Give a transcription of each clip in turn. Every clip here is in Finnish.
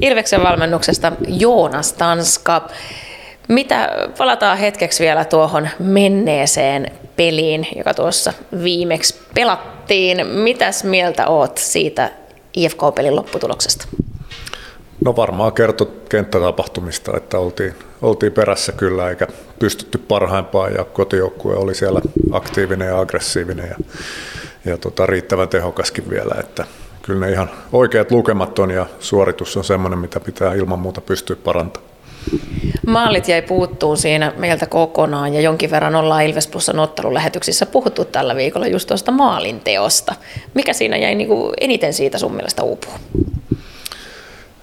Ilveksen valmennuksesta Joonas Tanska. Palataan hetkeksi vielä tuohon menneeseen peliin, joka tuossa viimeksi pelattiin. Mitäs mieltä oot siitä IFK-pelin lopputuloksesta? No varmaan kertoi kenttätapahtumista, että oltiin perässä kyllä eikä pystytty parhaimpaan ja kotijoukkue oli siellä aktiivinen ja aggressiivinen ja riittävän tehokaskin vielä, että kyllä ne ihan oikeat lukemat on ja suoritus on semmoinen, mitä pitää ilman muuta pystyä parantamaan. Maalit jäi puuttuun siinä meiltä kokonaan ja jonkin verran ollaan Ilves+:n ottelulähetyksissä puhuttu tällä viikolla just tuosta maalinteosta. Mikä siinä jäi niinku eniten siitä sun mielestä uupuu?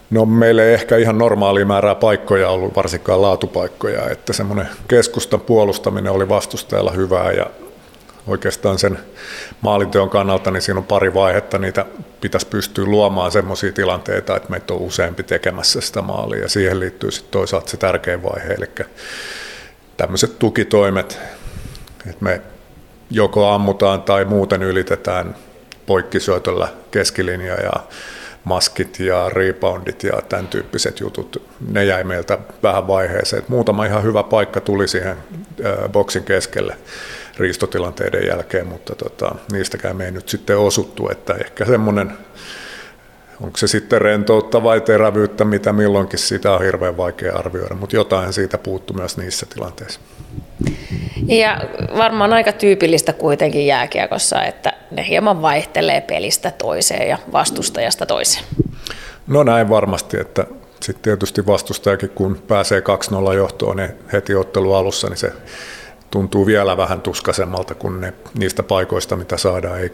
No meillä ei ehkä ihan normaalia määrää paikkoja ollut, varsinkaan laatupaikkoja, että semmoinen keskustan puolustaminen oli vastustajalla hyvää ja oikeastaan sen maalinteon kannalta niin siinä on pari vaihetta, niitä pitäisi pystyä luomaan semmoisia tilanteita, että meitä on useampi tekemässä sitä maalia ja siihen liittyy sitten toisaalta se tärkein vaihe, eli tämmöiset tukitoimet, että me joko ammutaan tai muuten ylitetään poikkisyötöllä keskilinja ja maskit ja reboundit ja tämän tyyppiset jutut, ne jäi meiltä vähän vaiheeseen. Muutama ihan hyvä paikka tuli siihen boksin keskelle riistotilanteiden jälkeen, mutta niistäkään me ei nyt sitten osuttu, että ehkä semmoinen, onko se sitten rentoutta vai terävyyttä, mitä milloinkin, sitä on hirveän vaikea arvioida, mutta jotain siitä puuttuu myös niissä tilanteissa. Ja varmaan aika tyypillistä kuitenkin jääkiekossa, että ne hieman vaihtelee pelistä toiseen ja vastustajasta toiseen. No näin varmasti, että sitten tietysti vastustajakin kun pääsee 2-0 johtoon niin heti ottelu alussa, niin se tuntuu vielä vähän tuskaisemmalta, kun niistä paikoista, mitä saadaan, ei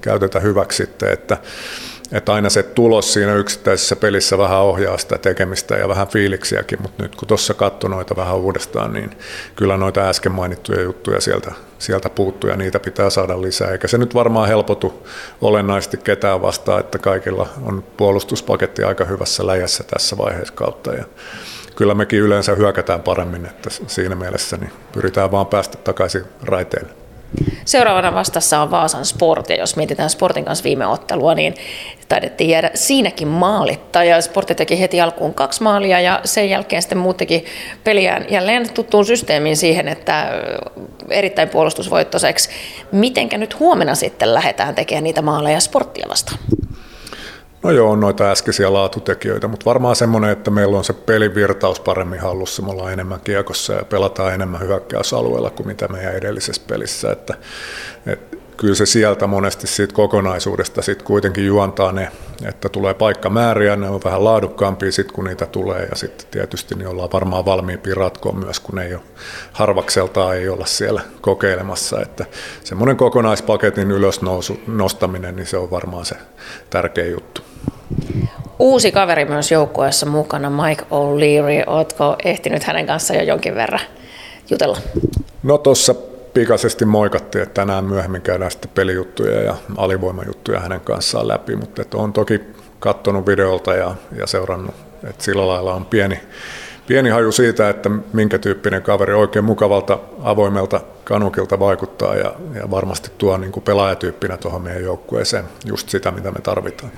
käytetä hyväksi sitten, että aina se tulos siinä yksittäisessä pelissä vähän ohjaa sitä tekemistä ja vähän fiiliksiäkin, mutta nyt kun tuossa katsoi noita vähän uudestaan, niin kyllä noita äsken mainittuja juttuja sieltä puuttuu ja niitä pitää saada lisää. Eikä se nyt varmaan helpotu olennaisesti ketään vastaan, että kaikilla on puolustuspaketti aika hyvässä läjässä tässä vaiheessa kautta. Ja kyllä mekin yleensä hyökätään paremmin, että siinä mielessä niin pyritään vaan päästä takaisin raiteille. Seuraavana vastassa on Vaasan Sport, ja jos mietitään Sportin kanssa viime ottelua, niin taidettiin jäädä siinäkin maalitta, ja Sportti teki heti alkuun 2 maalia, ja sen jälkeen sitten muut teki peliään jälleen tuttuun systeemiin siihen, että erittäin puolustusvoittoiseksi. Mitenkä nyt huomenna sitten lähdetään tekemään niitä maaleja Sporttia vastaan? No joo, on noita äskeisiä laatutekijöitä, mutta varmaan semmoinen, että meillä on se pelivirtaus paremmin hallussa, me ollaan enemmän kiekossa ja pelataan enemmän hyökkäysalueella kuin mitä meidän edellisessä pelissä, että kyllä se sieltä monesti siitä kokonaisuudesta sitten kuitenkin juontaa ne, että tulee paikkamääriä, ne on vähän laadukkaampia sitten kun niitä tulee ja sitten tietysti niin ollaan varmaan valmiimpia ratkoa myös, kun ei ole harvakseltaan ei olla siellä kokeilemassa, että semmoinen kokonaispaketin nostaminen, niin se on varmaan se tärkeä juttu. Uusi kaveri myös joukkueessa mukana, Mike O'Leary, ootko ehtinyt hänen kanssaan jo jonkin verran jutella? No tuossa pikaisesti moikattiin, että tänään myöhemmin käydään sitten pelijuttuja ja alivoimajuttuja hänen kanssaan läpi, mutta olen toki katsonut videolta ja seurannut, että sillä lailla on pieni haju siitä, että minkä tyyppinen kaveri oikein mukavalta avoimelta kanukilta vaikuttaa ja varmasti tuo niin kuin pelaajatyyppinä tuohon meidän joukkueeseen just sitä, mitä me tarvitaan.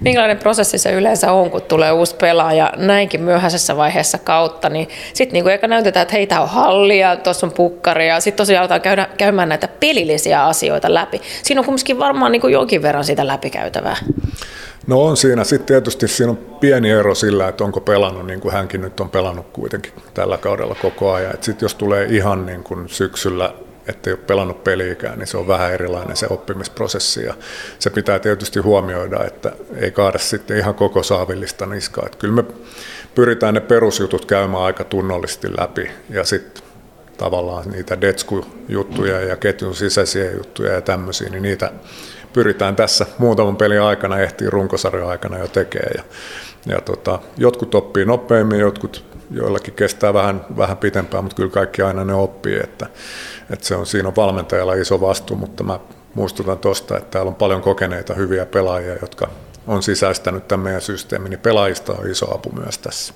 Minkälainen prosessi se yleensä on, kun tulee uusi pelaaja näinkin myöhäisessä vaiheessa kautta, niin sitten niin kuin eikä näytetään, että hei, tää on hallia, tuossa on pukkari ja sitten tosiaan aletaan käymään näitä pelillisiä asioita läpi. Siinä on kumminkin varmaan niin kuin jonkin verran sitä läpikäytävää. No on siinä. Sitten tietysti siinä on pieni ero sillä, että onko pelannut, niin kuin hänkin nyt on pelannut kuitenkin tällä kaudella koko ajan. Sitten jos tulee ihan niin kuin syksyllä, ettei ole pelannut peliikään, niin se on vähän erilainen se oppimisprosessi. Ja se pitää tietysti huomioida, että ei kaada sitten ihan koko saavillista niskaa. Että kyllä me pyritään ne perusjutut käymään aika tunnollisesti läpi ja sitten tavallaan niitä detsku-juttuja ja ketjun sisäisiä juttuja ja tämmöisiä, niin niitä pyritään tässä muutaman pelin aikana, ehtii runkosarjan aikana jo tekemään. Jotkut oppii nopeammin, joillakin kestää vähän pitempään, mutta kyllä kaikki aina ne oppii. Että se on, siinä on valmentajalla iso vastuu, mutta mä muistutan tuosta, että täällä on paljon kokeneita hyviä pelaajia, jotka on sisäistänyt tämän meidän systeemin, niin pelaajista on iso apu myös tässä.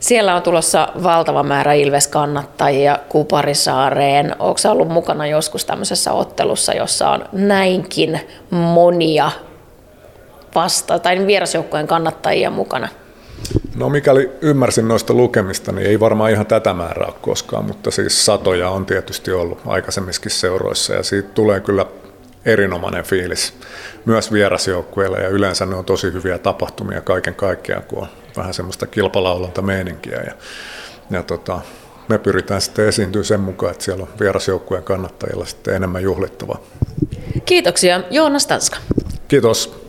Siellä on tulossa valtava määrä Ilves-kannattajia Kuparisaareen. Oletko sä ollut mukana joskus tämmöisessä ottelussa, jossa on näinkin monia vastaan tai vierasjoukkojen kannattajia mukana? No mikäli ymmärsin noista lukemista, niin ei varmaan ihan tätä määrää ole koskaan, mutta siis satoja on tietysti ollut aikaisemmissakin seuroissa ja siitä tulee kyllä erinomainen fiilis myös vierasjoukkueilla ja yleensä ne on tosi hyviä tapahtumia kaiken kaikkiaan, kun on vähän semmoista kilpalaulonta meininkiä ja me pyritään sitten esiintyä sen mukaan, että siellä on vierasjoukkueen kannattajilla sitten enemmän juhlittavaa. Kiitoksia Joonas Tanska. Kiitos.